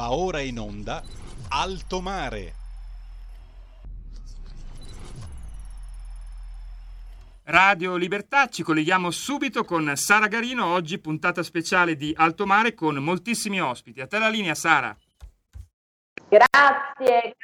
Va ora in onda Alto Mare. Radio Libertà, ci colleghiamo subito con Sara Garino, oggi puntata speciale di Alto Mare con moltissimi ospiti. A te la linea, Sara. Grazie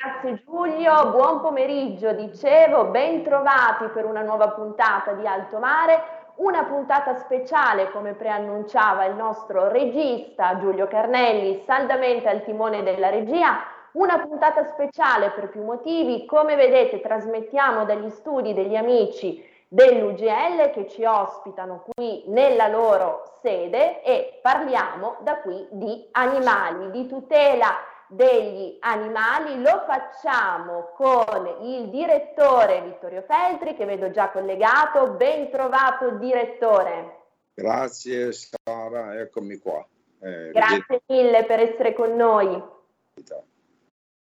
Giulio, buon pomeriggio, dicevo, ben trovati per una nuova puntata di Alto Mare. Una puntata speciale, come preannunciava il nostro regista Giulio Carnelli, saldamente al timone della regia. Una puntata speciale per più motivi. Come vedete, trasmettiamo dagli studi degli amici dell'UGL che ci ospitano qui nella loro sede e parliamo da qui di animali, di tutela degli animali. Lo facciamo con il direttore Vittorio Feltri, che vedo già collegato. Ben trovato, direttore. Grazie Sara, eccomi qua. Grazie mille per essere con noi.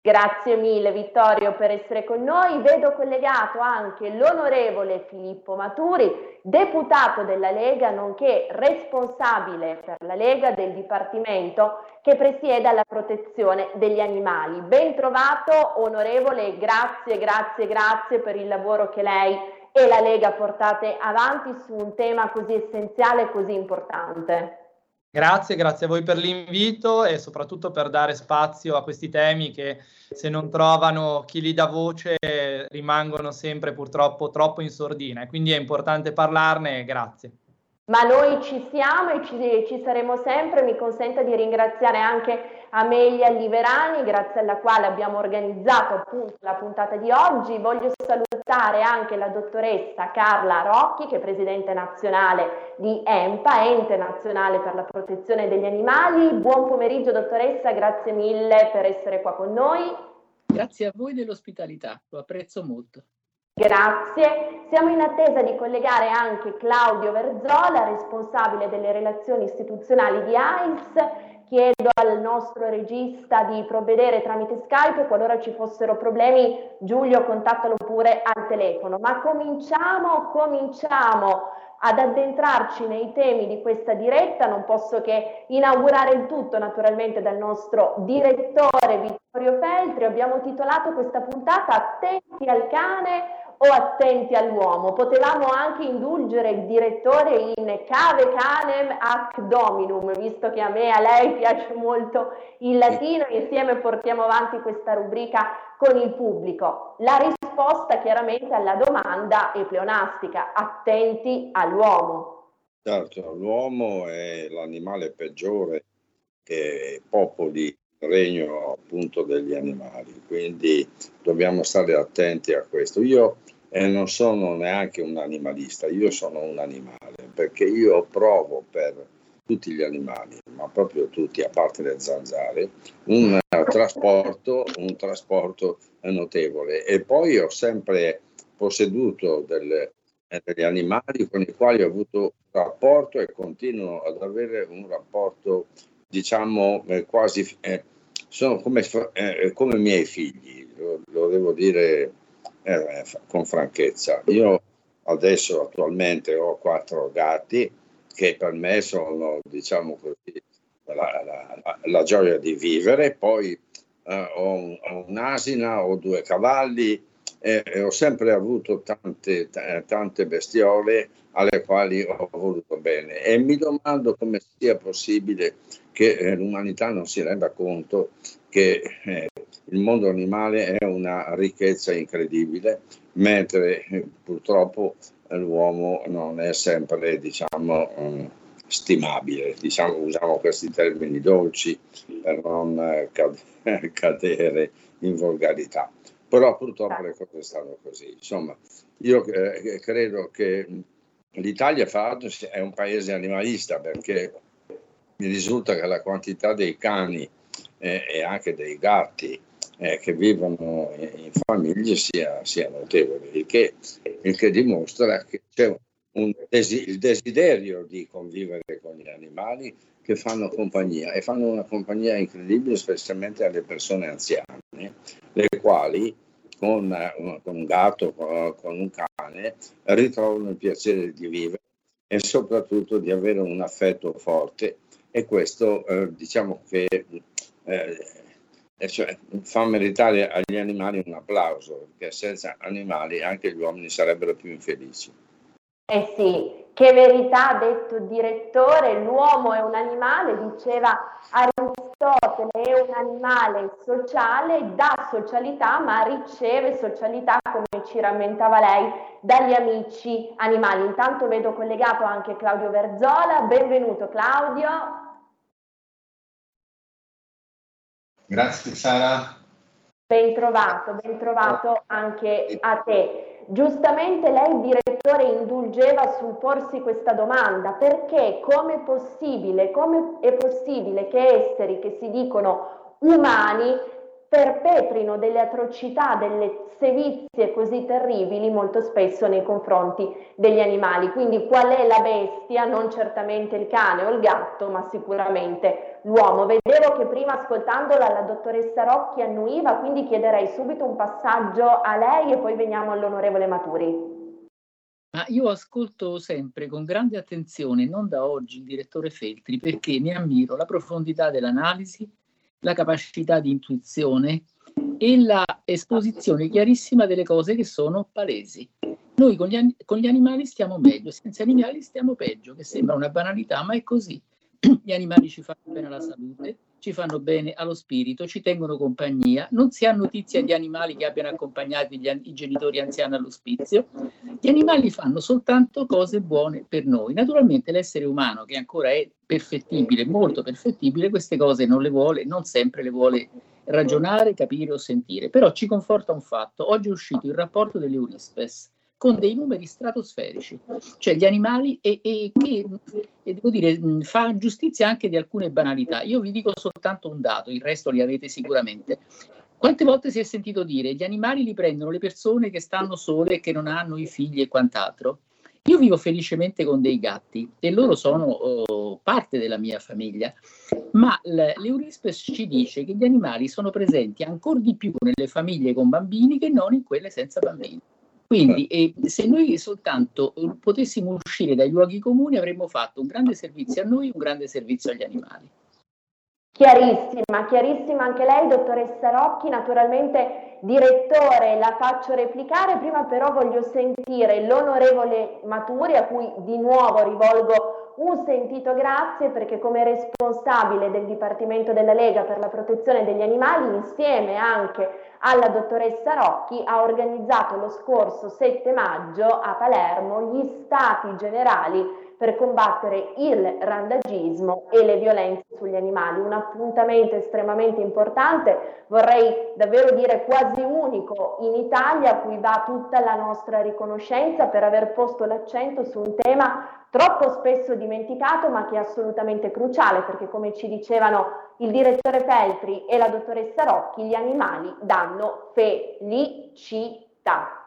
Grazie mille Vittorio per essere con noi. Vedo collegato anche l'onorevole Filippo Maturi, deputato della Lega, nonché responsabile per la Lega del dipartimento che presiede alla protezione degli animali. Ben trovato onorevole, grazie per il lavoro che lei e la Lega portate avanti su un tema così essenziale e così importante. Grazie a voi per l'invito e soprattutto per dare spazio a questi temi che, se non trovano chi li dà voce, rimangono sempre purtroppo troppo in sordina. Quindi è importante parlarne, grazie. Ma noi ci siamo e ci saremo sempre. Mi consenta di ringraziare anche Amelia Liverani, grazie alla quale abbiamo organizzato appunto la puntata di oggi. Voglio salutare anche la dottoressa Carla Rocchi, che è presidente nazionale di ENPA, Ente Nazionale per la Protezione degli Animali. Buon pomeriggio dottoressa, grazie mille per essere qua con noi. Grazie a voi dell'ospitalità, lo apprezzo molto. Grazie. Siamo in attesa di collegare anche Claudio Verzola, responsabile delle relazioni istituzionali di AICS. Chiedo al nostro regista di provvedere tramite Skype, qualora ci fossero problemi, Giulio contattalo pure al telefono. Ma cominciamo ad addentrarci nei temi di questa diretta. Non posso che inaugurare il tutto naturalmente dal nostro direttore Vittorio Feltri. Abbiamo titolato questa puntata Attenti al cane o attenti all'uomo. Potevamo anche indulgere il direttore in cave canem ac dominum, visto che a me e a lei piace molto il latino, e insieme portiamo avanti questa rubrica con il pubblico. La risposta chiaramente alla domanda è pleonastica: attenti all'uomo. Certo, l'uomo è l'animale peggiore che popoli il regno appunto degli animali, quindi dobbiamo stare attenti a questo. Io non sono neanche un animalista, io sono un animale, perché io provo per tutti gli animali, ma proprio tutti, a parte le zanzare, un trasporto notevole. E poi ho sempre posseduto degli animali con i quali ho avuto un rapporto e continuo ad avere un rapporto, diciamo, quasi sono come miei figli, lo devo dire con franchezza. Io adesso attualmente ho 4 gatti che per me sono, diciamo così, la gioia di vivere. Poi ho un'asina, ho 2 cavalli e ho sempre avuto tante bestiole alle quali ho voluto bene, e mi domando come sia possibile che l'umanità non si renda conto che il mondo animale è una ricchezza incredibile, mentre purtroppo l'uomo non è sempre, diciamo, stimabile, diciamo, usiamo questi termini dolci per non cadere in volgarità. Però purtroppo le cose stanno così. Insomma, io credo che l'Italia è un paese animalista, perché mi risulta che la quantità dei cani e anche dei gatti che vivono in famiglie sia notevole, il che dimostra che c'è il desiderio di convivere con gli animali, che fanno compagnia, e fanno una compagnia incredibile, specialmente alle persone anziane, le quali con un gatto, con un cane, ritrovano il piacere di vivere e soprattutto di avere un affetto forte, e questo diciamo che cioè, fa meritare agli animali un applauso, perché senza animali anche gli uomini sarebbero più infelici. Eh sì, che verità, ha detto il direttore. L'uomo è un animale, diceva Aristotele, è un animale sociale, dà socialità ma riceve socialità, come ci rammentava lei, dagli amici animali. Intanto vedo collegato anche Claudio Verzola, benvenuto Claudio. Grazie Sara. Ben trovato anche a te. Giustamente lei, direttore, indulgeva sul porsi questa domanda, perché come è possibile che esseri che si dicono umani perpetrino delle atrocità, delle sevizie così terribili molto spesso nei confronti degli animali. Quindi qual è la bestia? Non certamente il cane o il gatto, ma sicuramente l'uomo. Vedevo che prima, ascoltandola, la dottoressa Rocchi annuiva, quindi chiederei subito un passaggio a lei e poi veniamo all'onorevole Maturi. Ma io ascolto sempre con grande attenzione, non da oggi, il direttore Feltri, perché ne ammiro la profondità dell'analisi, la capacità di intuizione e la esposizione chiarissima delle cose che sono palesi. Noi con gli animali stiamo meglio, senza animali stiamo peggio, che sembra una banalità, ma è così. Gli animali ci fanno bene alla salute, ci fanno bene allo spirito, ci tengono compagnia. Non si ha notizia di animali che abbiano accompagnato i genitori anziani all'ospizio. Gli animali fanno soltanto cose buone per noi. Naturalmente l'essere umano, che ancora è perfettibile, molto perfettibile, queste cose non le vuole, non sempre le vuole ragionare, capire o sentire. Però ci conforta un fatto. Oggi è uscito il rapporto dell'Eurispes con dei numeri stratosferici, cioè gli animali, e devo dire fa giustizia anche di alcune banalità. Io vi dico soltanto un dato, il resto li avete sicuramente. Quante volte si è sentito dire gli animali li prendono le persone che stanno sole, che non hanno i figli e quant'altro? Io vivo felicemente con dei gatti e loro sono parte della mia famiglia, ma l'Eurispes ci dice che gli animali sono presenti ancora di più nelle famiglie con bambini che non in quelle senza bambini. Quindi se noi soltanto potessimo uscire dai luoghi comuni avremmo fatto un grande servizio a noi, un grande servizio agli animali. Chiarissima anche lei, dottoressa Rocchi. Naturalmente, direttore, la faccio replicare, prima però voglio sentire l'onorevole Maturi, a cui di nuovo rivolgo un sentito grazie, perché come responsabile del Dipartimento della Lega per la protezione degli animali, insieme anche alla dottoressa Rocchi, ha organizzato lo scorso 7 maggio a Palermo gli Stati Generali per combattere il randagismo e le violenze sugli animali. Un appuntamento estremamente importante, vorrei davvero dire quasi unico in Italia, a cui va tutta la nostra riconoscenza per aver posto l'accento su un tema troppo spesso dimenticato, ma che è assolutamente cruciale, perché come ci dicevano il direttore Feltri e la dottoressa Rocchi, gli animali danno felicità.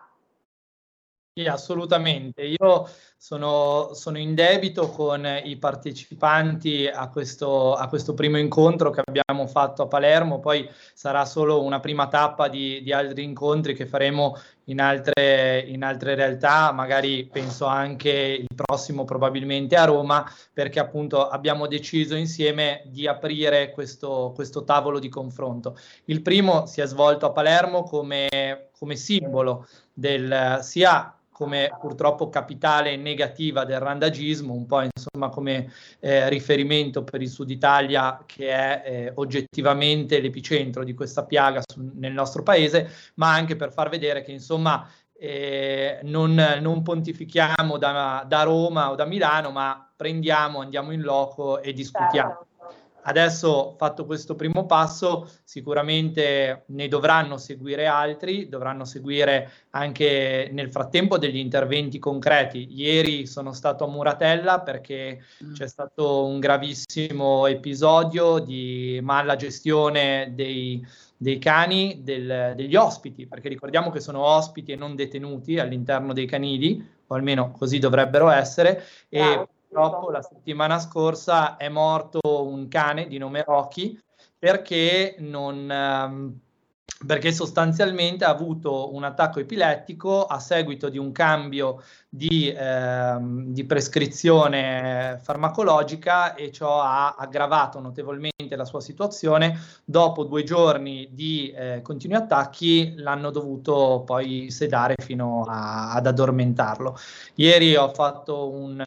Sì, assolutamente. Io sono in debito con i partecipanti a questo primo incontro che abbiamo fatto a Palermo. Poi sarà solo una prima tappa di altri incontri che faremo in altre realtà, magari penso anche il prossimo probabilmente a Roma, perché appunto abbiamo deciso insieme di aprire questo tavolo di confronto. Il primo si è svolto a Palermo come simbolo sia come purtroppo capitale negativa del randagismo, un po' insomma come riferimento per il Sud Italia, che è oggettivamente l'epicentro di questa piaga nel nostro paese, ma anche per far vedere che insomma non pontifichiamo da Roma o da Milano, ma andiamo in loco e discutiamo. Adesso, fatto questo primo passo, sicuramente ne dovranno seguire altri, dovranno seguire anche nel frattempo degli interventi concreti. Ieri sono stato a Muratella perché c'è stato un gravissimo episodio di mala gestione dei cani degli ospiti, perché ricordiamo che sono ospiti e non detenuti all'interno dei canili, o almeno così dovrebbero essere, e purtroppo la settimana scorsa è morto un cane di nome Rocky perché sostanzialmente ha avuto un attacco epilettico a seguito di un cambio di prescrizione farmacologica, e ciò ha aggravato notevolmente la sua situazione. Dopo 2 giorni di continui attacchi l'hanno dovuto poi sedare fino ad addormentarlo. Ieri ho fatto un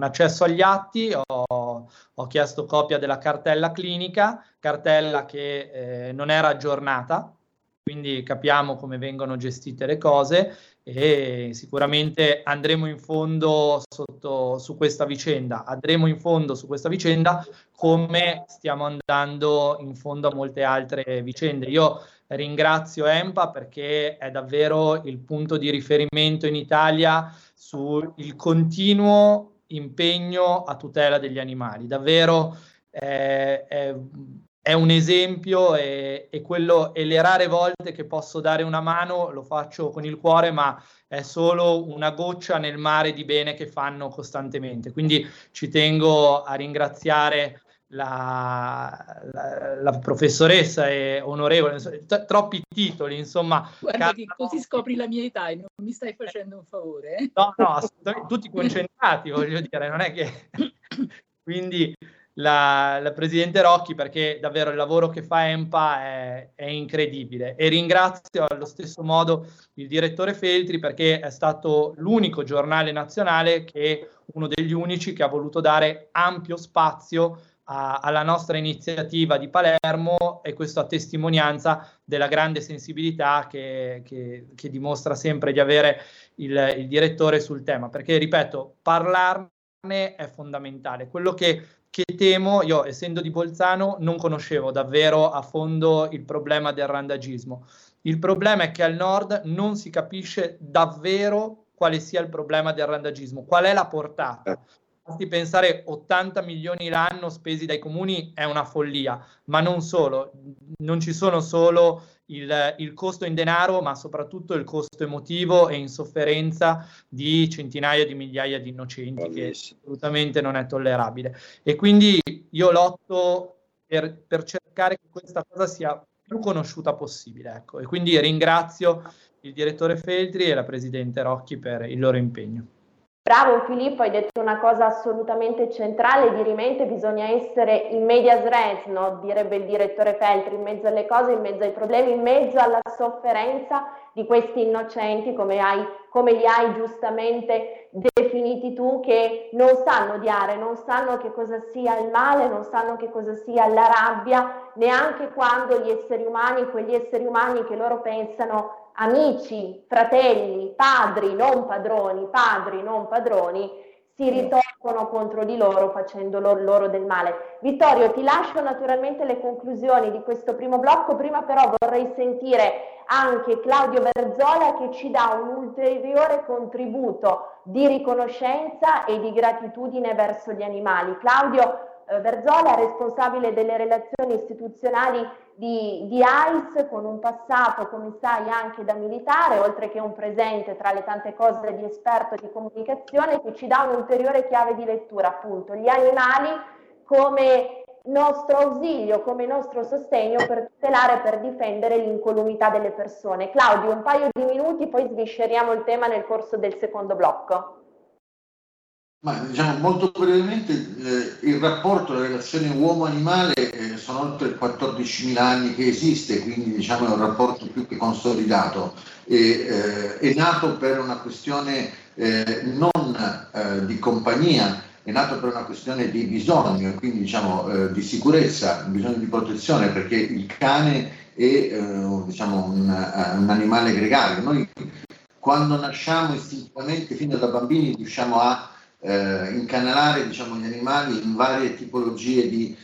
accesso agli atti, ho chiesto copia della cartella clinica, cartella che non era aggiornata, quindi capiamo come vengono gestite le cose e sicuramente andremo in fondo su questa vicenda, come stiamo andando in fondo a molte altre vicende. Io ringrazio ENPA perché è davvero il punto di riferimento in Italia sul continuo impegno a tutela degli animali, davvero è un esempio, e le rare volte che posso dare una mano lo faccio con il cuore, ma è solo una goccia nel mare di bene che fanno costantemente. Quindi ci tengo a ringraziare la professoressa e onorevole, troppi titoli, insomma. Guarda che così scopri la mia età e non mi stai facendo un favore. No, assolutamente, tutti concentrati, voglio dire, non è che... Quindi... La presidente Rocky, perché davvero il lavoro che fa ENPA è incredibile, e ringrazio allo stesso modo il direttore Feltri perché è stato l'unico giornale nazionale, che uno degli unici che ha voluto dare ampio spazio alla nostra iniziativa di Palermo, e questo a testimonianza della grande sensibilità che dimostra sempre di avere il direttore sul tema, perché ripeto, parlarne è fondamentale. Quello che temo, io essendo di Bolzano non conoscevo davvero a fondo il problema del randagismo. Il problema è che al nord non si capisce davvero quale sia il problema del randagismo, qual è la portata. Basti pensare 80 milioni l'anno spesi dai comuni, è una follia, ma non solo, non ci sono solo il costo in denaro, ma soprattutto il costo emotivo e in sofferenza di centinaia di migliaia di innocenti, che assolutamente non è tollerabile. E quindi io lotto per cercare che questa cosa sia più conosciuta possibile, ecco. E quindi ringrazio il direttore Feltri e la presidente Rocchi per il loro impegno. Bravo Filippo, hai detto una cosa assolutamente centrale, dirimente. Bisogna essere in medias res, no? Direbbe il direttore Feltri, in mezzo alle cose, in mezzo ai problemi, in mezzo alla sofferenza di questi innocenti, come li hai giustamente definiti tu, che non sanno odiare, non sanno che cosa sia il male, non sanno che cosa sia la rabbia, neanche quando gli esseri umani, quegli esseri umani che loro pensano amici, fratelli, padri, non padroni, si ritorcono contro di loro facendo loro del male. Vittorio, ti lascio naturalmente le conclusioni di questo primo blocco, prima però vorrei sentire anche Claudio Verzola, che ci dà un ulteriore contributo di riconoscenza e di gratitudine verso gli animali. Claudio Verzola, responsabile delle relazioni istituzionali di AICS, con un passato, come sai, anche da militare, oltre che un presente tra le tante cose di esperto di comunicazione, che ci dà un'ulteriore chiave di lettura, appunto, gli animali come nostro ausilio, come nostro sostegno per tutelare, per difendere l'incolumità delle persone. Claudio, un paio di minuti, poi svisceriamo il tema nel corso del secondo blocco. Ma diciamo molto brevemente, il rapporto, la relazione uomo-animale sono oltre 14.000 anni che esiste, quindi diciamo è un rapporto più che consolidato, è nato per una questione non di compagnia, è nato per una questione di bisogno, quindi diciamo di sicurezza, bisogno di protezione, perché il cane è diciamo un animale gregario. Noi quando nasciamo istintivamente, fin da bambini, riusciamo a incanalare diciamo gli animali in varie tipologie di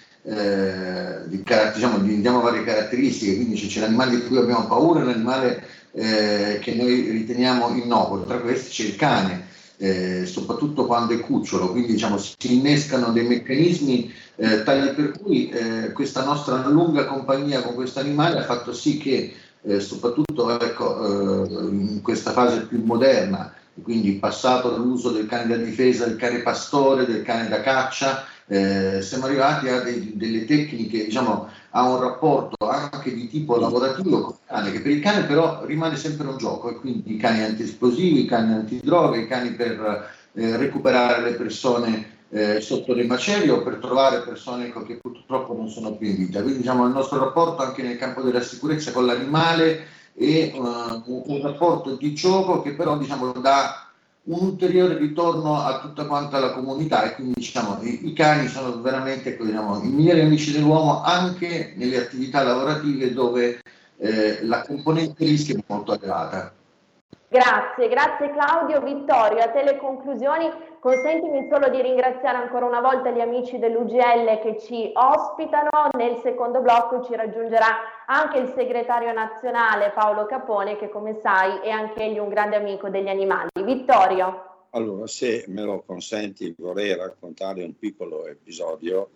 diamo varie caratteristiche, quindi c'è l'animale di cui abbiamo paura e l'animale che noi riteniamo innocuo. Tra questi c'è il cane, soprattutto quando è cucciolo, quindi diciamo si innescano dei meccanismi tali per cui questa nostra lunga compagnia con questo animale ha fatto sì che soprattutto ecco, in questa fase più moderna, quindi passato dall'uso del cane da difesa, del cane pastore, del cane da caccia, siamo arrivati a delle tecniche diciamo ha un rapporto anche di tipo lavorativo con il cane, che per il cane però rimane sempre un gioco, e quindi i cani antiesplosivi, i cani antidroga, i cani per recuperare le persone sotto le macerie o per trovare persone che purtroppo non sono più in vita. Quindi diciamo il nostro rapporto anche nel campo della sicurezza con l'animale è un rapporto di gioco che però diciamo dà un ulteriore ritorno a tutta quanta la comunità, e quindi diciamo i cani sono veramente diciamo, i migliori amici dell'uomo anche nelle attività lavorative dove la componente rischio è molto elevata. Grazie, grazie Claudio. Vittorio, a te le conclusioni. Consentimi solo di ringraziare ancora una volta gli amici dell'UGL che ci ospitano. Nel secondo blocco ci raggiungerà anche il segretario nazionale Paolo Capone, che come sai è anche egli un grande amico degli animali. Vittorio. Allora, se me lo consenti, vorrei raccontare un piccolo episodio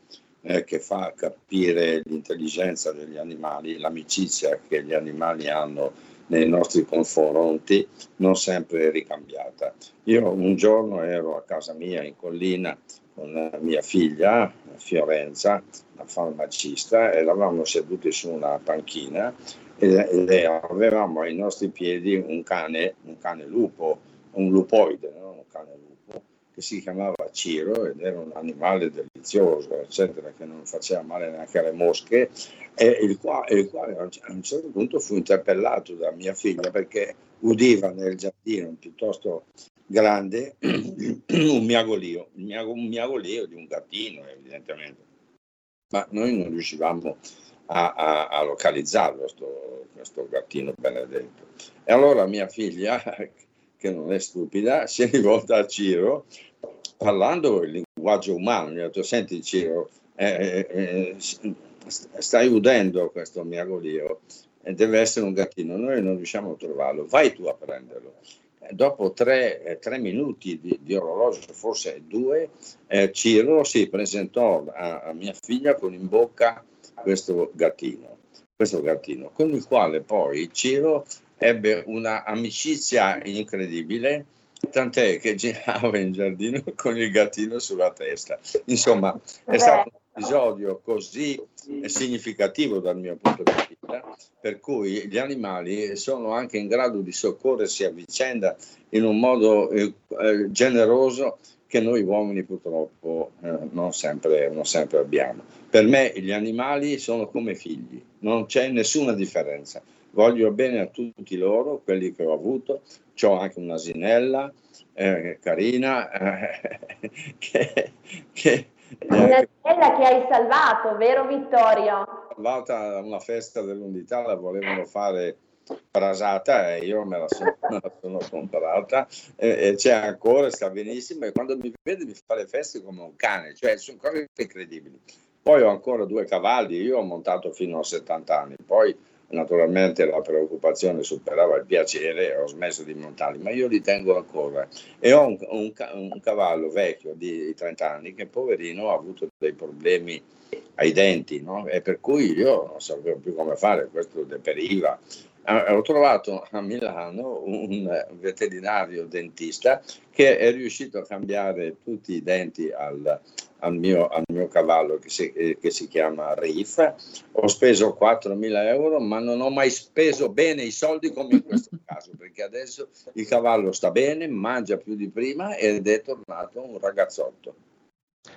che fa capire l'intelligenza degli animali, l'amicizia che gli animali hanno nei nostri confronti, non sempre ricambiata. Io un giorno ero a casa mia in collina con mia figlia Fiorenza, la farmacista, eravamo seduti su una panchina e avevamo ai nostri piedi un cane lupo, che si chiamava Ciro ed era un animale delizioso, eccetera, che non faceva male neanche alle mosche, e il quale a un certo punto fu interpellato da mia figlia perché udiva nel giardino piuttosto grande un miagolio di un gattino, evidentemente, ma noi non riuscivamo a localizzarlo, questo gattino benedetto. E allora mia figlia, che non è stupida, si è rivolta a Ciro parlando il linguaggio umano, gli ha detto: senti Ciro, stai udendo questo miagolio, deve essere un gattino, noi non riusciamo a trovarlo, vai tu a prenderlo. Dopo tre minuti di orologio, forse due, Ciro si presentò a mia figlia con in bocca questo gattino, con il quale poi Ciro ebbe una amicizia incredibile, tant'è che girava in giardino con il gattino sulla testa. Insomma, è stato un episodio così significativo dal mio punto di vista, per cui gli animali sono anche in grado di soccorrersi a vicenda in un modo generoso che noi uomini purtroppo non sempre abbiamo. Per me gli animali sono come figli, non c'è nessuna differenza. Voglio bene a tutti loro, quelli che ho avuto. C'ho anche un'asinella carina che un'asinella che hai salvato, vero Vittorio? Salvata a una festa dell'Unità, la volevano fare brasata e io me la sono comprata e c'è ancora, sta benissimo, e quando mi vede mi fa le feste come un cane, cioè sono cose incredibili. Poi ho ancora 2 cavalli, io ho montato fino a 70 anni, poi naturalmente la preoccupazione superava il piacere e ho smesso di montarli, ma io li tengo ancora. E ho un cavallo vecchio di 30 anni che, poverino, ha avuto dei problemi ai denti, no? E per cui io non sapevo più come fare, questo deperiva. Ho trovato a Milano un veterinario dentista che è riuscito a cambiare tutti i denti al mio cavallo che si chiama Reef. Ho speso 4.000 euro, ma non ho mai speso bene i soldi come in questo caso, perché adesso il cavallo sta bene, mangia più di prima ed è tornato un ragazzotto.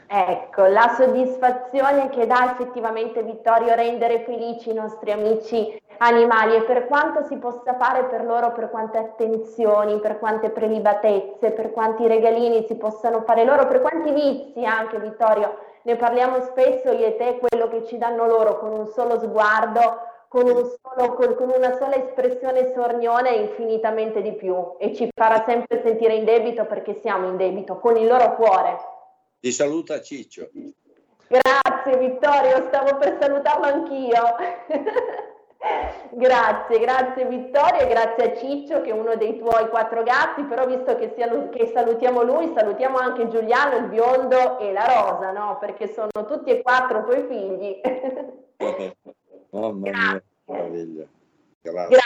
Ecco, la soddisfazione che dà effettivamente, Vittorio, rendere felici i nostri amici animali, e per quanto si possa fare per loro, per quante attenzioni, per quante prelibatezze, per quanti regalini si possano fare loro, per quanti vizi anche, Vittorio, ne parliamo spesso io e te, quello che ci danno loro con un solo sguardo, con una sola espressione sornione, infinitamente di più, e ci farà sempre sentire in debito, perché siamo in debito con il loro cuore. Ti saluta Ciccio. Grazie Vittorio, stavo per salutarlo anch'io. grazie Vittorio e grazie a Ciccio, che è uno dei tuoi 4 gatti, però visto che salutiamo lui, salutiamo anche Giuliano, il biondo, e la Rosa, no? Perché sono tutti e 4 tuoi figli. Mamma mia, meraviglia. Grazie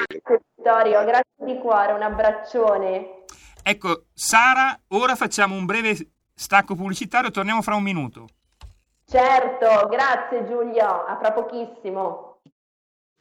Vittorio, grazie di cuore, un abbraccione. Ecco Sara, ora facciamo un breve stacco pubblicitario, torniamo fra un minuto. Certo, grazie Giulio, a fra pochissimo.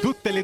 Tutte le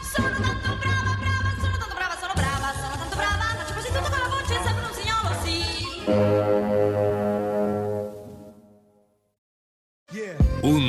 Sono tanto brava, faccio così tutto con la voce, sembra un signolo, sì. Yeah. Un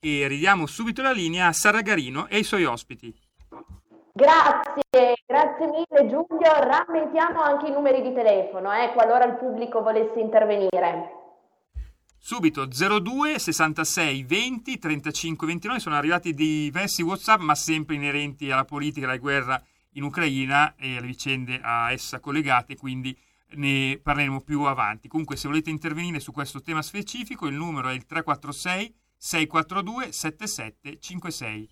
E ridiamo subito la linea a Sara Garino e i suoi ospiti. Grazie mille Giulio. Rammentiamo anche i numeri di telefono, qualora il pubblico volesse intervenire. Subito 02 66 20 35 29. Sono arrivati diversi WhatsApp, ma sempre inerenti alla politica, alla guerra in Ucraina e alle vicende a essa collegate, quindi ne parleremo più avanti. Comunque, se volete intervenire su questo tema specifico, il numero è il 346 642 7756.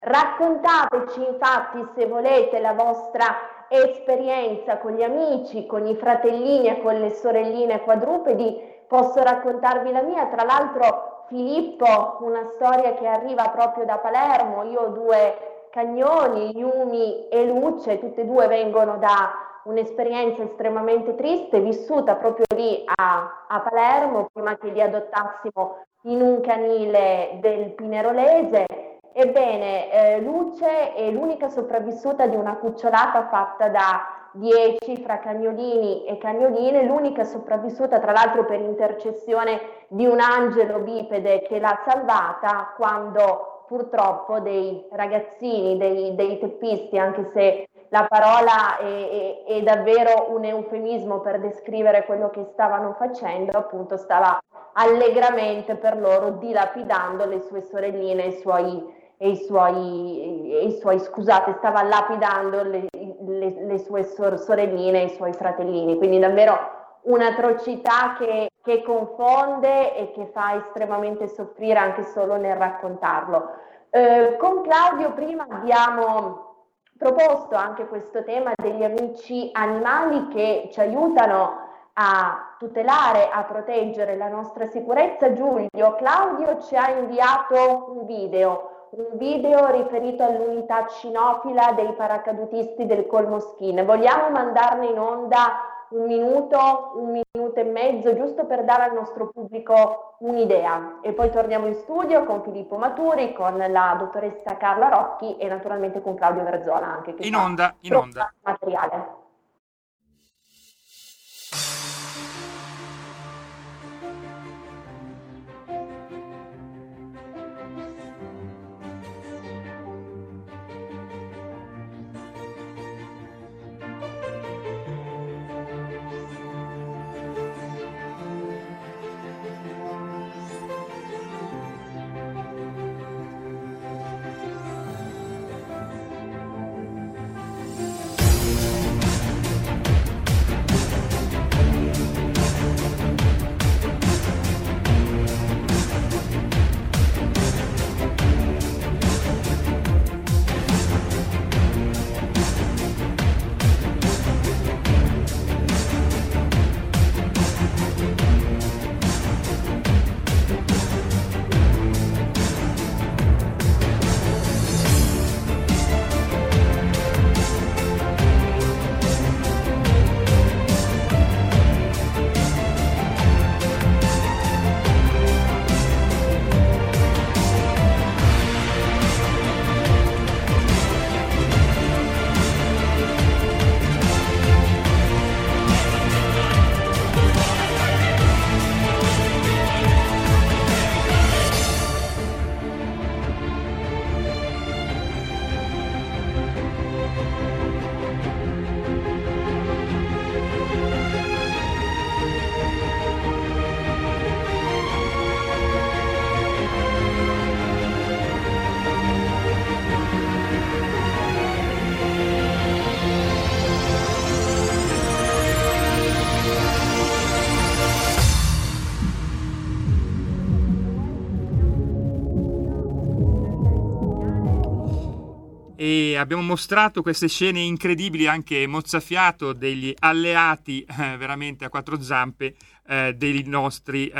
Raccontateci infatti, se volete, la vostra esperienza con gli amici, con i fratellini e con le sorelline quadrupedi. Posso raccontarvi la mia, tra l'altro Filippo, una storia che arriva proprio da Palermo. Io ho due cagnoni, Yumi e Luce, tutte e due vengono da un'esperienza estremamente triste vissuta proprio lì a Palermo, prima che li adottassimo in un canile del Pinerolese. Ebbene, Luce è l'unica sopravvissuta di una cucciolata fatta da 10 fra cagnolini e cagnoline, l'unica sopravvissuta tra l'altro per intercessione di un angelo bipede che l'ha salvata quando purtroppo dei ragazzini, dei teppisti, anche se la parola è davvero un eufemismo per descrivere quello che stavano facendo, appunto stava allegramente per loro dilapidando le sue sorelline e stava lapidando le sue sorelline e i suoi fratellini. Quindi davvero un'atrocità che confonde e che fa estremamente soffrire anche solo nel raccontarlo. Con Claudio prima abbiamo proposto anche questo tema degli amici animali che ci aiutano a tutelare, a proteggere la nostra sicurezza. Giulio, Claudio ci ha inviato un video riferito all'unità cinofila dei paracadutisti del Col Moschin. Vogliamo mandarne in onda un minuto e mezzo, giusto per dare al nostro pubblico un'idea, e poi torniamo in studio con Filippo Maturi, con la dottoressa Carla Rocchi e naturalmente con Claudio Verzola anche, che in onda materiale. e abbiamo mostrato queste scene incredibili, anche mozzafiato, degli alleati veramente a quattro zampe dei nostri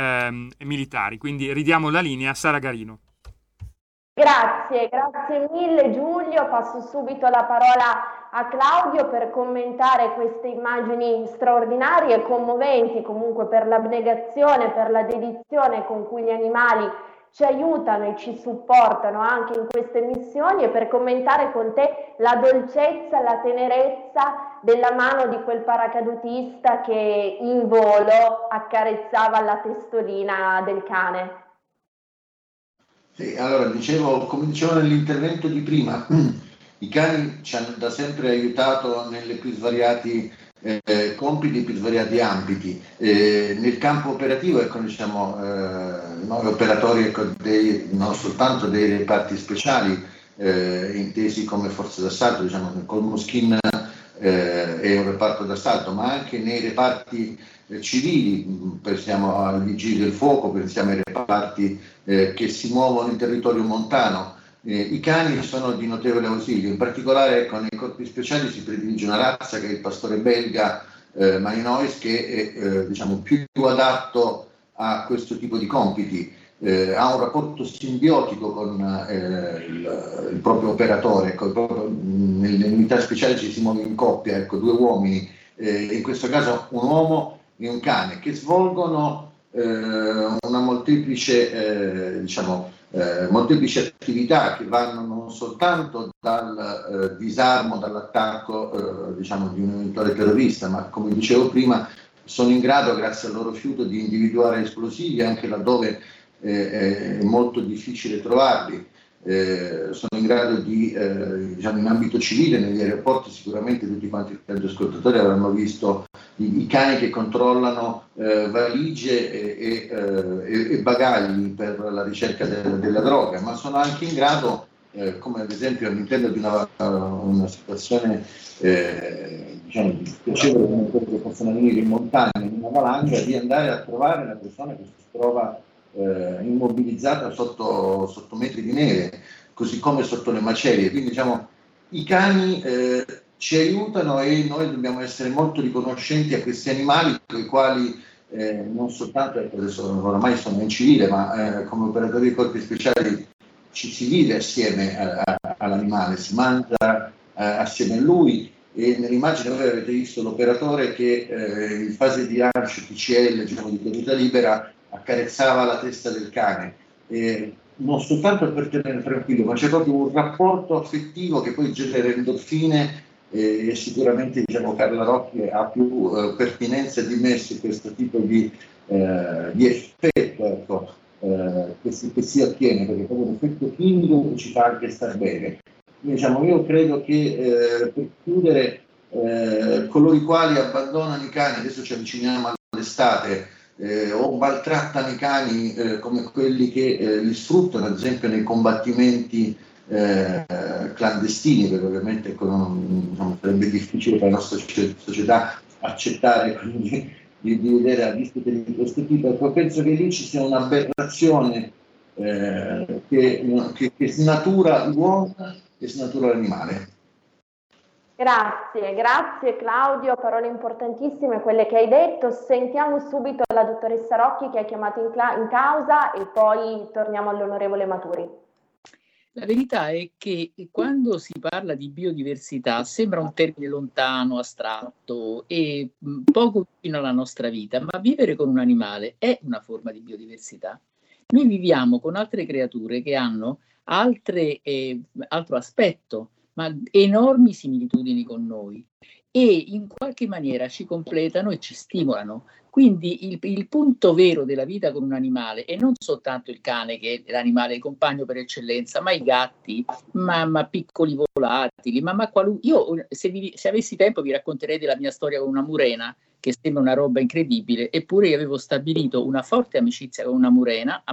militari. Quindi ridiamo la linea a Sara Garino. Grazie mille Giulio, passo subito la parola a Claudio per commentare queste immagini straordinarie e commoventi, comunque, per l'abnegazione, per la dedizione con cui gli animali ci aiutano e ci supportano anche in queste missioni, e per commentare con te la dolcezza, la tenerezza della mano di quel paracadutista che in volo accarezzava la testolina del cane. Sì, allora dicevo, come dicevo nell'intervento di prima, i cani ci hanno da sempre aiutato nelle più svariati compiti, più svariati ambiti. Nel campo operativo, noi operatori non soltanto dei reparti speciali, intesi come forze d'assalto, nel Col Moschin è un reparto d'assalto, ma anche nei reparti civili, pensiamo ai vigili del fuoco, pensiamo ai reparti che si muovono in territorio montano, i cani sono di notevole ausilio. In particolare, nei corpi speciali si predilige una razza che è il pastore belga Malinois, che è più adatto a questo tipo di compiti, ha un rapporto simbiotico con il proprio operatore, nelle unità speciali ci si muove in coppia, due uomini, in questo caso un uomo e un cane, che svolgono una molteplice molteplici attività che vanno non soltanto dal disarmo, dall'attacco di un eventuale terrorista, ma, come dicevo prima, sono in grado, grazie al loro fiuto, di individuare esplosivi anche laddove è molto difficile trovarli. Sono in grado di, in ambito civile, negli aeroporti, sicuramente tutti quanti i radioascoltatori avranno visto i cani che controllano valigie e bagagli per la ricerca della droga, ma sono anche in grado, come ad esempio all'interno di una situazione piacevole come quella che possono venire in montagna, in una valanga, di andare a trovare la persona che si trova immobilizzata sotto metri di neve, così come sotto le macerie. Quindi i cani ci aiutano, e noi dobbiamo essere molto riconoscenti a questi animali, con i quali non soltanto, adesso oramai sono in civile, ma come operatori di corpi speciali ci si vive assieme all'animale, si mangia assieme a lui. E nell'immagine voi avete visto l'operatore che in fase di lancio TCL, di caduta libera, accarezzava la testa del cane, non soltanto per tenere tranquillo, ma c'è proprio un rapporto affettivo che poi genera endorfine, e sicuramente Carla Rocchi ha più pertinenza di me su questo tipo di effetto, che si ottiene, perché è proprio un effetto chimico che ci fa anche star bene. Io credo che per chiudere, coloro i quali abbandonano i cani, adesso ci avviciniamo all'estate, o maltrattano i cani come quelli che li sfruttano, ad esempio nei combattimenti clandestini, perché ovviamente sarebbe difficile per la nostra società accettare di vedere a dispute di questo tipo. Ecco, penso che lì ci sia un'aberrazione che snatura l'uomo e snatura l'animale. Grazie Claudio, parole importantissime quelle che hai detto. Sentiamo subito la dottoressa Rocchi, che ha chiamato in causa, e poi torniamo all'onorevole Maturi. La verità è che quando si parla di biodiversità sembra un termine lontano, astratto e poco vicino alla nostra vita, ma vivere con un animale è una forma di biodiversità. Noi viviamo con altre creature che hanno altro aspetto, ma enormi similitudini con noi, e in qualche maniera ci completano e ci stimolano. Quindi il punto vero della vita con un animale, e non soltanto il cane, che è l'animale, il compagno per eccellenza, ma i gatti, ma piccoli volatili, ma qualunque. Io, se avessi tempo, vi racconterei della mia storia con una murena, che sembra una roba incredibile, eppure io avevo stabilito una forte amicizia con una murena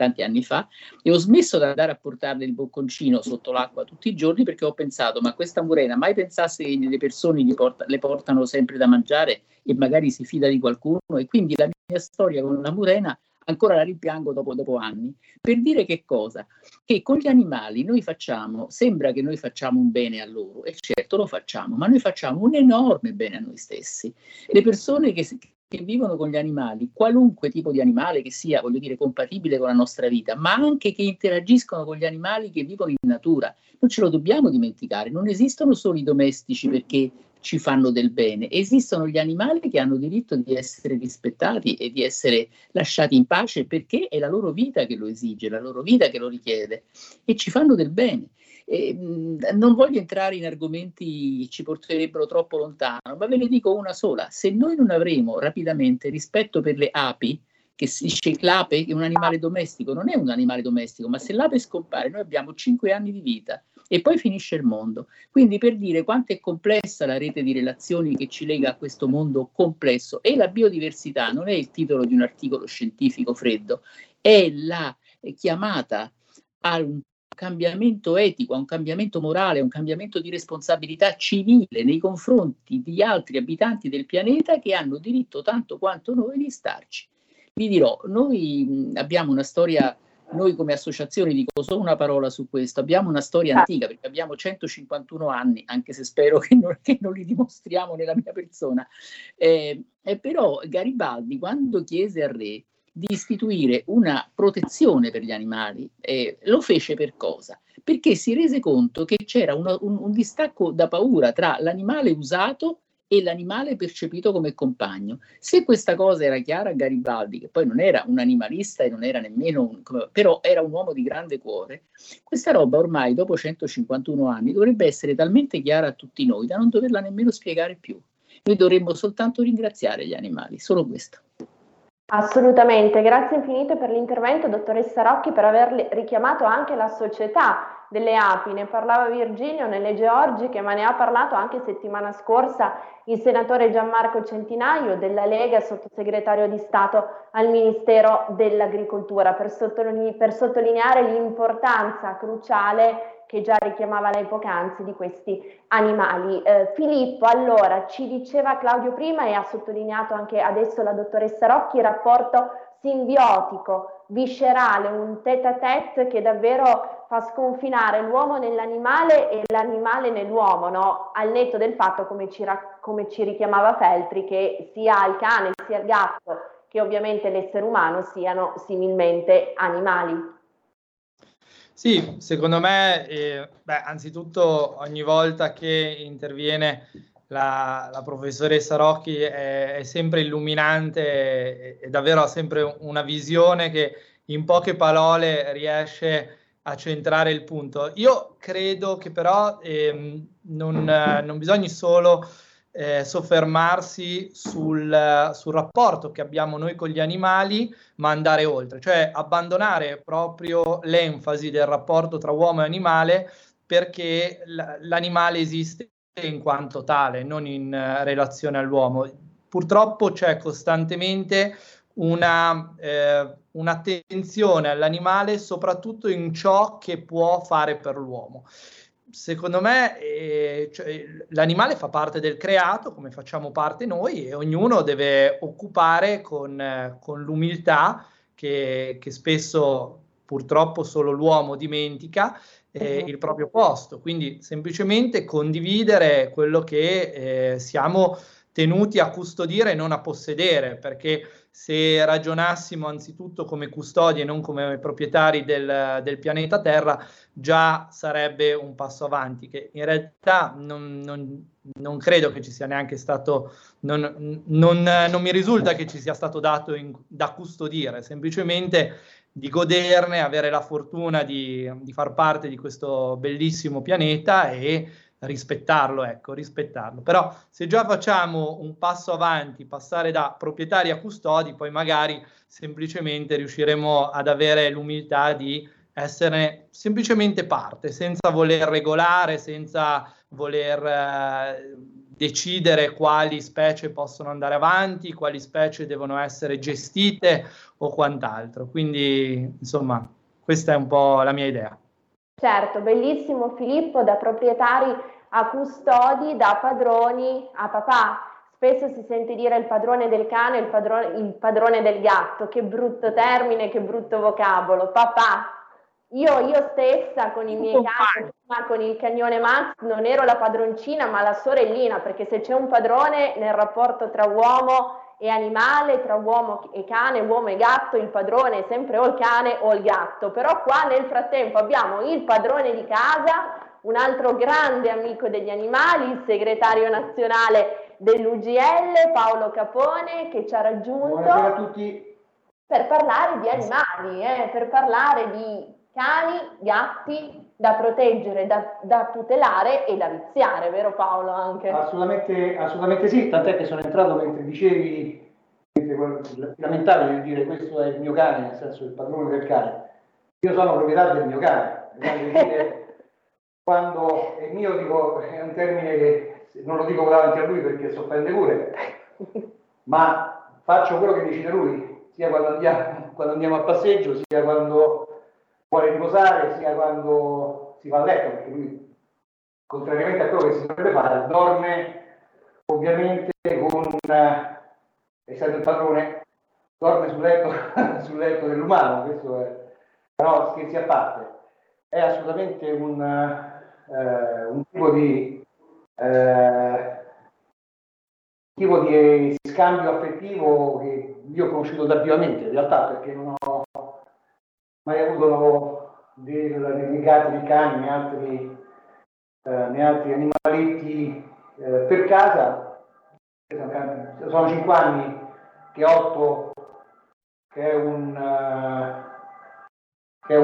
tanti anni fa, e ho smesso di andare a portarle il bocconcino sotto l'acqua tutti i giorni, perché ho pensato, ma questa murena mai pensasse che le persone le portano sempre da mangiare e magari si fida di qualcuno. E quindi la mia storia con la murena ancora la rimpiango dopo anni. Per dire che cosa? Che con gli animali noi facciamo, sembra che noi facciamo un bene a loro, e certo lo facciamo, ma noi facciamo un enorme bene a noi stessi. Le persone che vivono con gli animali, qualunque tipo di animale che sia, voglio dire, compatibile con la nostra vita, ma anche che interagiscono con gli animali che vivono in natura. Non ce lo dobbiamo dimenticare, non esistono solo i domestici perché ci fanno del bene, esistono gli animali che hanno diritto di essere rispettati e di essere lasciati in pace perché è la loro vita che lo esige, la loro vita che lo richiede, e ci fanno del bene. Non voglio entrare in argomenti che ci porterebbero troppo lontano, ma ve ne dico una sola: se noi non avremo rapidamente rispetto per le api, che si dice che l'ape è un animale domestico, non è un animale domestico, ma se l'ape scompare noi abbiamo 5 anni di vita e poi finisce il mondo. Quindi, per dire quanto è complessa la rete di relazioni che ci lega a questo mondo complesso, e la biodiversità non è il titolo di un articolo scientifico freddo, è la chiamata a un cambiamento etico, a un cambiamento morale, a un cambiamento di responsabilità civile nei confronti di altri abitanti del pianeta che hanno diritto tanto quanto noi di starci. Vi dirò, noi abbiamo una storia, noi come associazione, dico solo una parola su questo, abbiamo una storia antica, perché abbiamo 151 anni, anche se spero che non li dimostriamo nella mia persona. Però Garibaldi, quando chiese al re di istituire una protezione per gli animali, lo fece per cosa? Perché si rese conto che c'era un distacco da paura tra l'animale usato e l'animale percepito come compagno. Se questa cosa era chiara a Garibaldi, che poi non era un animalista e non era nemmeno però era un uomo di grande cuore, questa roba ormai dopo 151 anni dovrebbe essere talmente chiara a tutti noi da non doverla nemmeno spiegare più. Noi dovremmo soltanto ringraziare gli animali, solo questo. Assolutamente, grazie infinite per l'intervento, dottoressa Rocchi, per aver richiamato anche la società delle api. Ne parlava Virgilio nelle Georgiche, ma ne ha parlato anche settimana scorsa il senatore Gianmarco Centinaio della Lega, sottosegretario di Stato al Ministero dell'Agricoltura, per sottolineare l'importanza cruciale che già richiamava lei poc'anzi di questi animali. Filippo, allora, ci diceva Claudio prima e ha sottolineato anche adesso la dottoressa Rocchi il rapporto simbiotico, viscerale, un tête-à-tête che davvero fa sconfinare l'uomo nell'animale e l'animale nell'uomo, no? Al netto del fatto, come ci richiamava Feltri, che sia il cane sia il gatto, che ovviamente l'essere umano, siano similmente animali. Sì, secondo me, anzitutto ogni volta che interviene la professoressa Rocchi è sempre illuminante, è davvero, ha sempre una visione che in poche parole riesce a centrare il punto. Io credo che però non bisogna solo soffermarsi sul rapporto che abbiamo noi con gli animali, ma andare oltre, cioè abbandonare proprio l'enfasi del rapporto tra uomo e animale, perché l'animale esiste in quanto tale, non in relazione all'uomo. Purtroppo c'è costantemente un'attenzione all'animale, soprattutto in ciò che può fare per l'uomo. Secondo me cioè, l'animale fa parte del creato, come facciamo parte noi, e ognuno deve occupare con l'umiltà che spesso purtroppo solo l'uomo dimentica il proprio posto. Quindi semplicemente condividere quello che siamo tenuti a custodire e non a possedere, perché se ragionassimo anzitutto come custodi e non come proprietari del pianeta Terra, già sarebbe un passo avanti, che in realtà non credo che ci sia neanche stato, non mi risulta che ci sia stato dato da custodire, semplicemente di goderne, avere la fortuna di far parte di questo bellissimo pianeta e rispettarlo, ecco, rispettarlo. Però se già facciamo un passo avanti, passare da proprietari a custodi, poi magari semplicemente riusciremo ad avere l'umiltà di essere semplicemente parte, senza voler regolare, senza voler decidere quali specie possono andare avanti, quali specie devono essere gestite o quant'altro. Quindi, insomma, questa è un po' la mia idea. Certo, bellissimo Filippo, da proprietari a custodi, da padroni a papà. Spesso si sente dire il padrone del cane e il padrone del gatto, che brutto termine, che brutto vocabolo, papà. Io stessa con i miei cani, con il cagnone Max, non ero la padroncina ma la sorellina, perché se c'è un padrone nel rapporto tra uomo e animale, tra uomo e cane, uomo e gatto, il padrone è sempre o il cane o il gatto. Però qua nel frattempo abbiamo il padrone di casa, un altro grande amico degli animali, il segretario nazionale dell'UGL, Paolo Capone, che ci ha raggiunto. Buonasera a tutti. Per parlare di animali, per parlare di cani, gatti da proteggere, da tutelare e da viziare, vero Paolo? Anche assolutamente, assolutamente sì, tant'è che sono entrato mentre dicevi, lamentavo di dire questo è il mio cane, nel senso il padrone del cane. Io sono proprietario del mio cane, quando è mio dico, è un termine che non lo dico davanti a lui perché si offende pure, ma faccio quello che decide lui, sia quando andiamo a passeggio, sia quando vuole riposare, sia quando si va a letto, perché lui, contrariamente a quello che si dovrebbe fare, dorme ovviamente con, essendo il padrone, dorme sul letto dell'umano, questo è, però scherzi a parte, è assolutamente un tipo di scambio affettivo che io ho conosciuto tardivamente, in realtà, perché non ho mai avuto dei gatti, dei cani, né altri animaletti per casa. Sono 5 anni che ho 8, che è un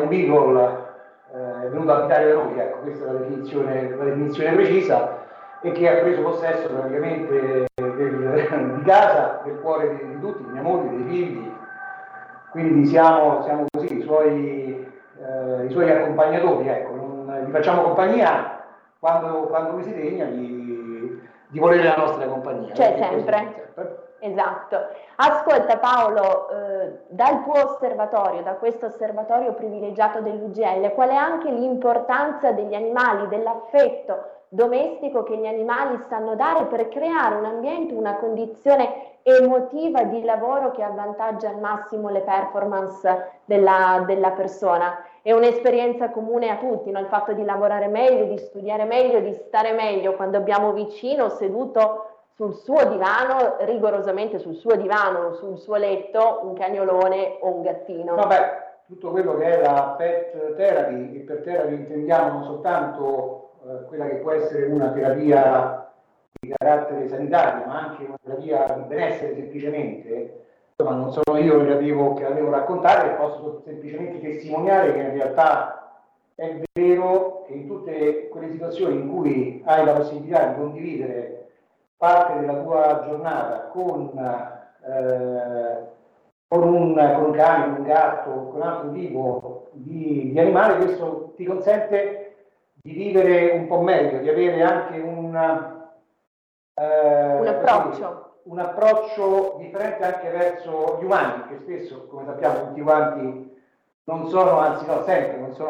beagle, è venuto a abitare da noi, ecco, questa è la definizione precisa, e che ha preso possesso praticamente di casa, del cuore di tutti, di mia moglie, dei figli. Quindi siamo così, i suoi accompagnatori, ecco, gli facciamo compagnia quando lui si degna di volere la nostra compagnia. Cioè sempre. Esatto. Ascolta Paolo, dal tuo osservatorio, da questo osservatorio privilegiato dell'UGL, qual è anche l'importanza degli animali, dell'affetto domestico che gli animali sanno dare per creare un ambiente, una condizione emotiva di lavoro che avvantaggia al massimo le performance della persona? È un'esperienza comune a tutti, no? Il fatto di lavorare meglio, di studiare meglio, di stare meglio quando abbiamo vicino, seduto sul suo divano, rigorosamente sul suo divano, sul suo letto, un cagnolone o un gattino. Vabbè, tutto quello che è la pet therapy, e per therapy intendiamo non soltanto quella che può essere una terapia di carattere sanitario, ma anche una terapia di benessere semplicemente, insomma non sono io che la devo raccontare, posso semplicemente testimoniare che in realtà è vero che in tutte quelle situazioni in cui hai la possibilità di condividere parte della tua giornata con un cane, con un gatto, con un altro tipo di animale, questo ti consente di vivere un po' meglio, di avere anche un approccio differente anche verso gli umani, che spesso, come sappiamo tutti quanti, non sono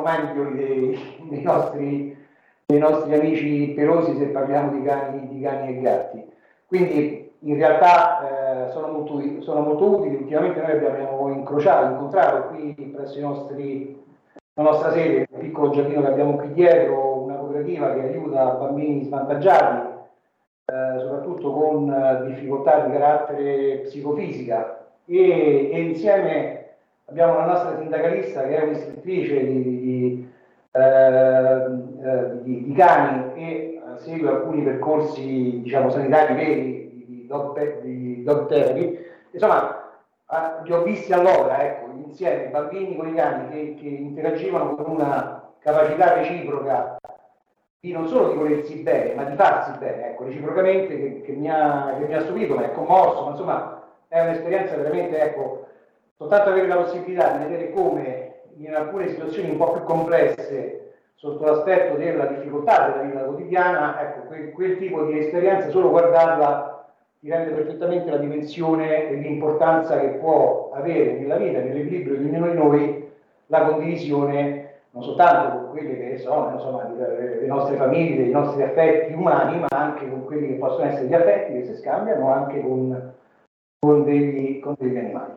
mai migliori dei nostri amici pelosi, se parliamo di cani e gatti. Quindi in realtà sono molto utili. Ultimamente noi abbiamo incontrato qui presso la nostra sede, un piccolo giardino che abbiamo qui dietro, una cooperativa che aiuta bambini svantaggiati, soprattutto con difficoltà di carattere psicofisica, e insieme abbiamo la nostra sindacalista che è un'istruttrice di cani e segue alcuni percorsi, diciamo, sanitari veri di dog therapy. Insomma, li ho visti allora, ecco, insieme bambini con i cani che interagivano con una capacità reciproca non solo di volersi bene, ma di farsi bene, ecco, reciprocamente, che mi ha stupito, ma è commosso, ma insomma è un'esperienza veramente, ecco, soltanto avere la possibilità di vedere come in alcune situazioni un po' più complesse sotto l'aspetto della difficoltà della vita quotidiana, ecco, quel tipo di esperienza, solo guardarla ti rende perfettamente la dimensione e l'importanza che può avere nella vita, nell'equilibrio di ognuno di noi, la condivisione non soltanto con quelle che sono, insomma, le nostre famiglie, i nostri affetti umani, ma anche con quelli che possono essere gli affetti che si scambiano anche con degli animali.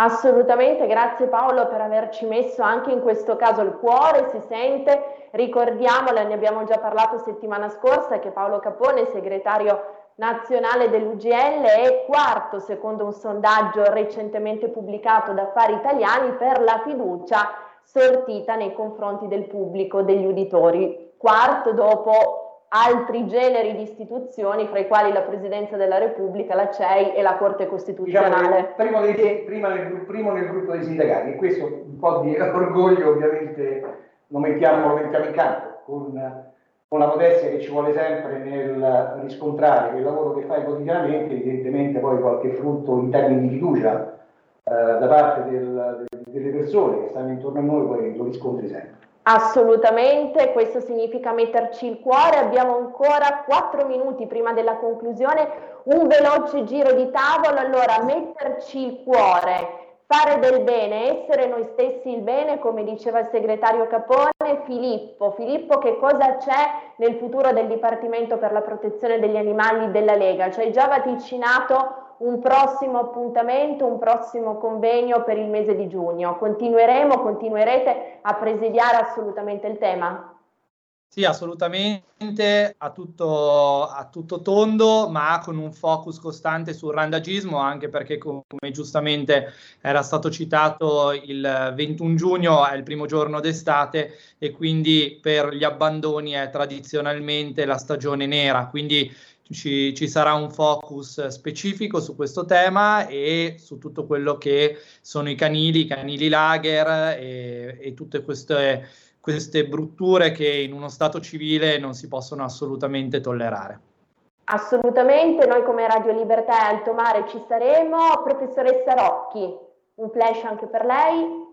Assolutamente, grazie Paolo per averci messo anche in questo caso il cuore, si sente, ricordiamola, ne abbiamo già parlato settimana scorsa, che Paolo Capone, segretario nazionale dell'UGL, è quarto secondo un sondaggio recentemente pubblicato da Affari Italiani per la fiducia sortita nei confronti del pubblico, degli uditori, quarto dopo altri generi di istituzioni, fra i quali la Presidenza della Repubblica, la CEI e la Corte Costituzionale. Diciamo, primo nel gruppo dei sindacati, e questo un po' di orgoglio ovviamente lo mettiamo in campo, con la modestia che ci vuole sempre nel riscontrare che il lavoro che fai quotidianamente evidentemente poi qualche frutto in termini di fiducia da parte delle persone che stanno intorno a noi, poi lo riscontri sempre. Assolutamente, questo significa metterci il cuore. Abbiamo ancora 4 minuti prima della conclusione, un veloce giro di tavolo. Allora, metterci il cuore, fare del bene, essere noi stessi il bene, come diceva il segretario Capone. Filippo, che cosa c'è nel futuro del Dipartimento per la protezione degli animali della Lega? Ci hai già vaticinato un prossimo appuntamento, un prossimo convegno per il mese di giugno. Continuerete a presidiare assolutamente il tema? Sì, assolutamente, a tutto tondo, ma con un focus costante sul randagismo, anche perché, come giustamente era stato citato, il 21 giugno è il primo giorno d'estate e quindi per gli abbandoni è tradizionalmente la stagione nera, quindi ci sarà un focus specifico su questo tema e su tutto quello che sono i canili lager e tutte queste brutture che in uno Stato civile non si possono assolutamente tollerare. Assolutamente, noi come Radio Libertà e Alto Mare ci saremo. Professoressa Rocchi, un flash anche per lei?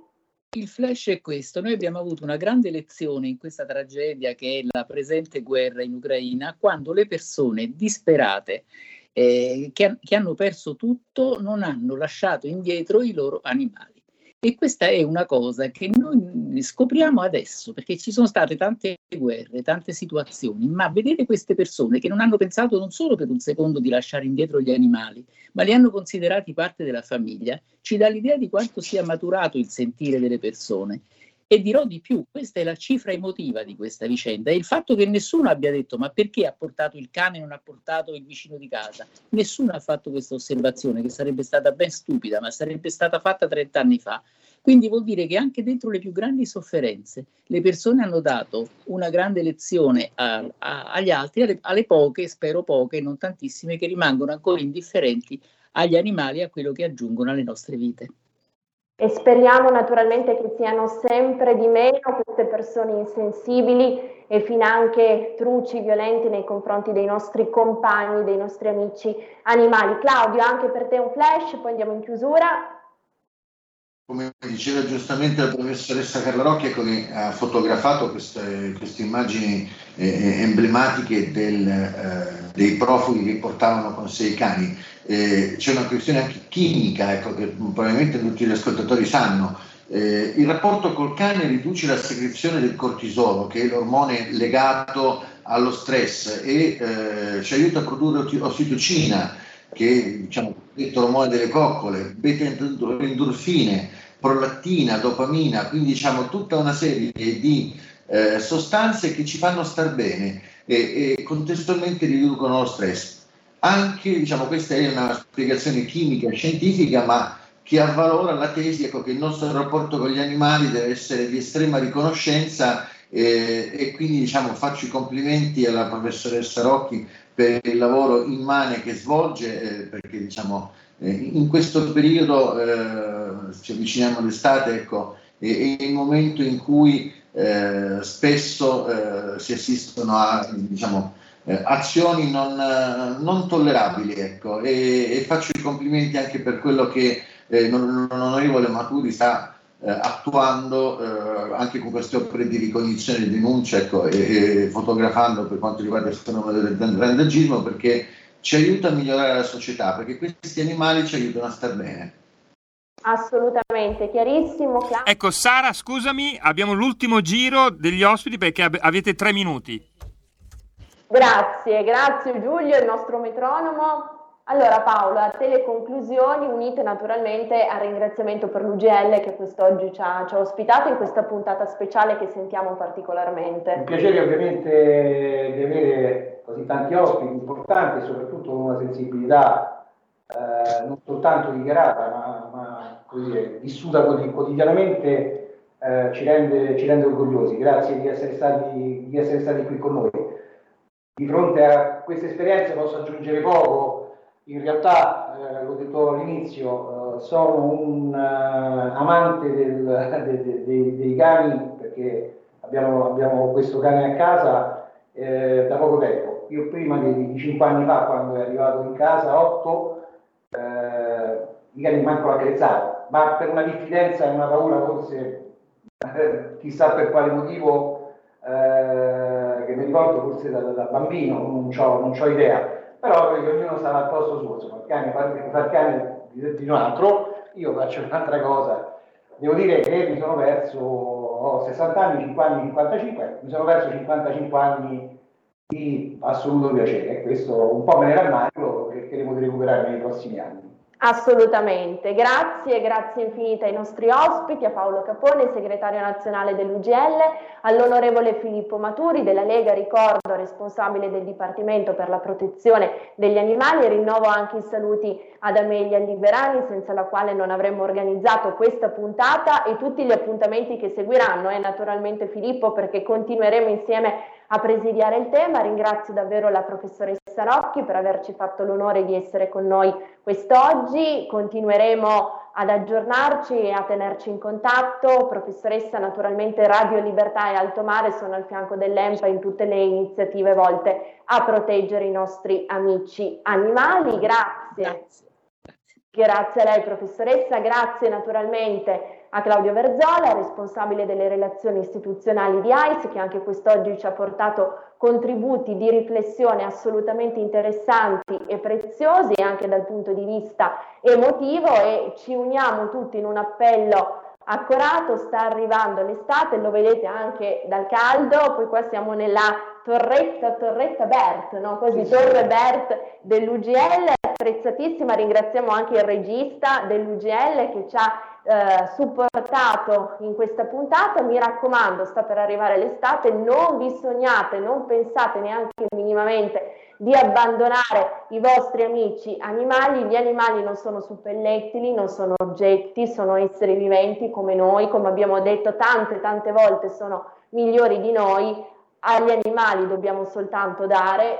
Il flash è questo: noi abbiamo avuto una grande lezione in questa tragedia che è la presente guerra in Ucraina, quando le persone disperate che hanno perso tutto non hanno lasciato indietro i loro animali. E questa è una cosa che noi scopriamo adesso, perché ci sono state tante guerre, tante situazioni, ma vedete queste persone che non hanno pensato non solo per un secondo di lasciare indietro gli animali, ma li hanno considerati parte della famiglia, ci dà l'idea di quanto sia maturato il sentire delle persone. E dirò di più, questa è la cifra emotiva di questa vicenda, e il fatto che nessuno abbia detto ma perché ha portato il cane e non ha portato il vicino di casa, nessuno ha fatto questa osservazione, che sarebbe stata ben stupida, ma sarebbe stata fatta 30 anni fa. Quindi vuol dire che anche dentro le più grandi sofferenze le persone hanno dato una grande lezione agli altri, alle poche, spero poche, non tantissime, che rimangono ancora indifferenti agli animali e a quello che aggiungono alle nostre vite. E speriamo naturalmente che siano sempre di meno queste persone insensibili e finanche truci, violenti nei confronti dei nostri compagni, dei nostri amici animali. Claudio, anche per te un flash, poi andiamo in chiusura. Come diceva giustamente la professoressa Carla Rocchi, che ha fotografato queste immagini emblematiche dei profughi che portavano con sé i cani. C'è una questione anche chimica, che probabilmente tutti gli ascoltatori sanno. Il rapporto col cane riduce la secrezione del cortisolo, che è l'ormone legato allo stress, e ci aiuta a produrre ossitocina, che diciamo detto l'ormone delle coccole, beta-endorfine, prolattina, dopamina, quindi diciamo tutta una serie di sostanze che ci fanno star bene e contestualmente riducono lo stress. Anche, diciamo, questa è una spiegazione chimica e scientifica, ma che avvalora la tesi che il nostro rapporto con gli animali deve essere di estrema riconoscenza, e quindi diciamo faccio i complimenti alla professoressa Rocchi per il lavoro immane che svolge, perché diciamo in questo periodo ci avviciniamo all'estate, è il momento in cui spesso si assistono a azioni non tollerabili, e faccio i complimenti anche per quello che l'onorevole Maturi sta attuando anche con queste opere di ricognizione e denuncia, e fotografando per quanto riguarda il fenomeno del randagismo, perché ci aiuta a migliorare la società, perché questi animali ci aiutano a star bene. Assolutamente, chiarissimo. Ecco Sara, scusami, abbiamo l'ultimo giro degli ospiti perché avete 3 minuti. Grazie, grazie Giulio, il nostro metronomo. Allora Paolo, a te le conclusioni, unite naturalmente al ringraziamento per l'UGL che quest'oggi ci ha ospitato in questa puntata speciale che sentiamo particolarmente. Un piacere ovviamente di avere così tanti ospiti importanti e soprattutto una sensibilità non soltanto dichiarata ma così è, vissuta quotidianamente, ci rende orgogliosi. Grazie di essere stati qui con noi. Di fronte a queste esperienze posso aggiungere poco. In realtà, l'ho detto all'inizio, sono un amante dei cani, perché abbiamo questo cane a casa da poco tempo. Io prima di 5 anni fa, quando è arrivato in casa, 8, i cani manco l'ha, ma per una diffidenza e una paura, forse chissà per quale motivo, che mi ricordo forse da bambino, non c'ho idea. Però perché ognuno sta al posto suo, insomma, far cane di un altro, io faccio un'altra cosa. Devo dire che mi sono perso, ho 60 anni, 55, mi sono perso 55 anni di assoluto piacere, questo un po' me ne rammarico, cercheremo di recuperare nei prossimi anni. Assolutamente, grazie infinite ai nostri ospiti, a Paolo Capone, segretario nazionale dell'UGL, all'onorevole Filippo Maturi della Lega, ricordo responsabile del Dipartimento per la protezione degli animali, e rinnovo anche i saluti ad Amelia Liverani, senza la quale non avremmo organizzato questa puntata e tutti gli appuntamenti che seguiranno, e naturalmente Filippo, perché continueremo insieme a presidiare il tema. Ringrazio davvero la professoressa Rocchi per averci fatto l'onore di essere con noi quest'oggi, continueremo ad aggiornarci e a tenerci in contatto. Professoressa, naturalmente Radio Libertà e Alto Mare sono al fianco dell'ENPA in tutte le iniziative volte a proteggere i nostri amici animali. Grazie. Grazie a lei professoressa, grazie naturalmente a Claudio Verzola, responsabile delle relazioni istituzionali di AICS, che anche quest'oggi ci ha portato contributi di riflessione assolutamente interessanti e preziosi anche dal punto di vista emotivo, e ci uniamo tutti in un appello accorato. Sta arrivando l'estate, lo vedete anche dal caldo, poi qua siamo nella Torretta Bert, no? Così, sì. Torre Bert dell'UGL, apprezzatissima, ringraziamo anche il regista dell'UGL che ci ha supportato in questa puntata. Mi raccomando, sta per arrivare l'estate, non vi sognate, non pensate neanche minimamente di abbandonare i vostri amici animali. Gli animali non sono suppellettili, non sono oggetti, sono esseri viventi come noi, come abbiamo detto tante volte, sono migliori di noi. Agli animali dobbiamo soltanto dare,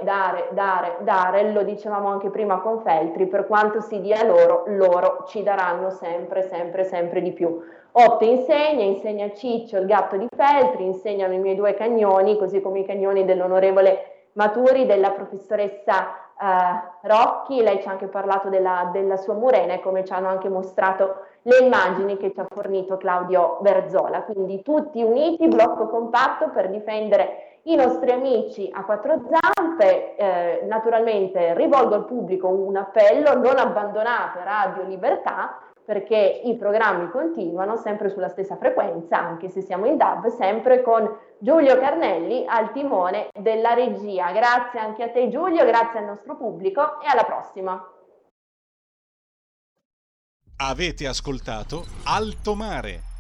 lo dicevamo anche prima con Feltri, per quanto si dia loro ci daranno sempre di più. Otto insegna Ciccio, il gatto di Feltri, insegnano i miei 2 cagnoni, così come i cagnoni dell'onorevole Maturi, della professoressa Rocchi. Lei ci ha anche parlato della sua murena e come ci hanno anche mostrato le immagini che ci ha fornito Claudio Verzola. Quindi tutti uniti, blocco compatto per difendere i nostri amici a 4 zampe. Naturalmente rivolgo al pubblico un appello: non abbandonate Radio Libertà, perché i programmi continuano sempre sulla stessa frequenza, anche se siamo in DAB, sempre con Giulio Carnelli al timone della regia. Grazie anche a te Giulio, grazie al nostro pubblico e alla prossima. Avete ascoltato Alto Mare.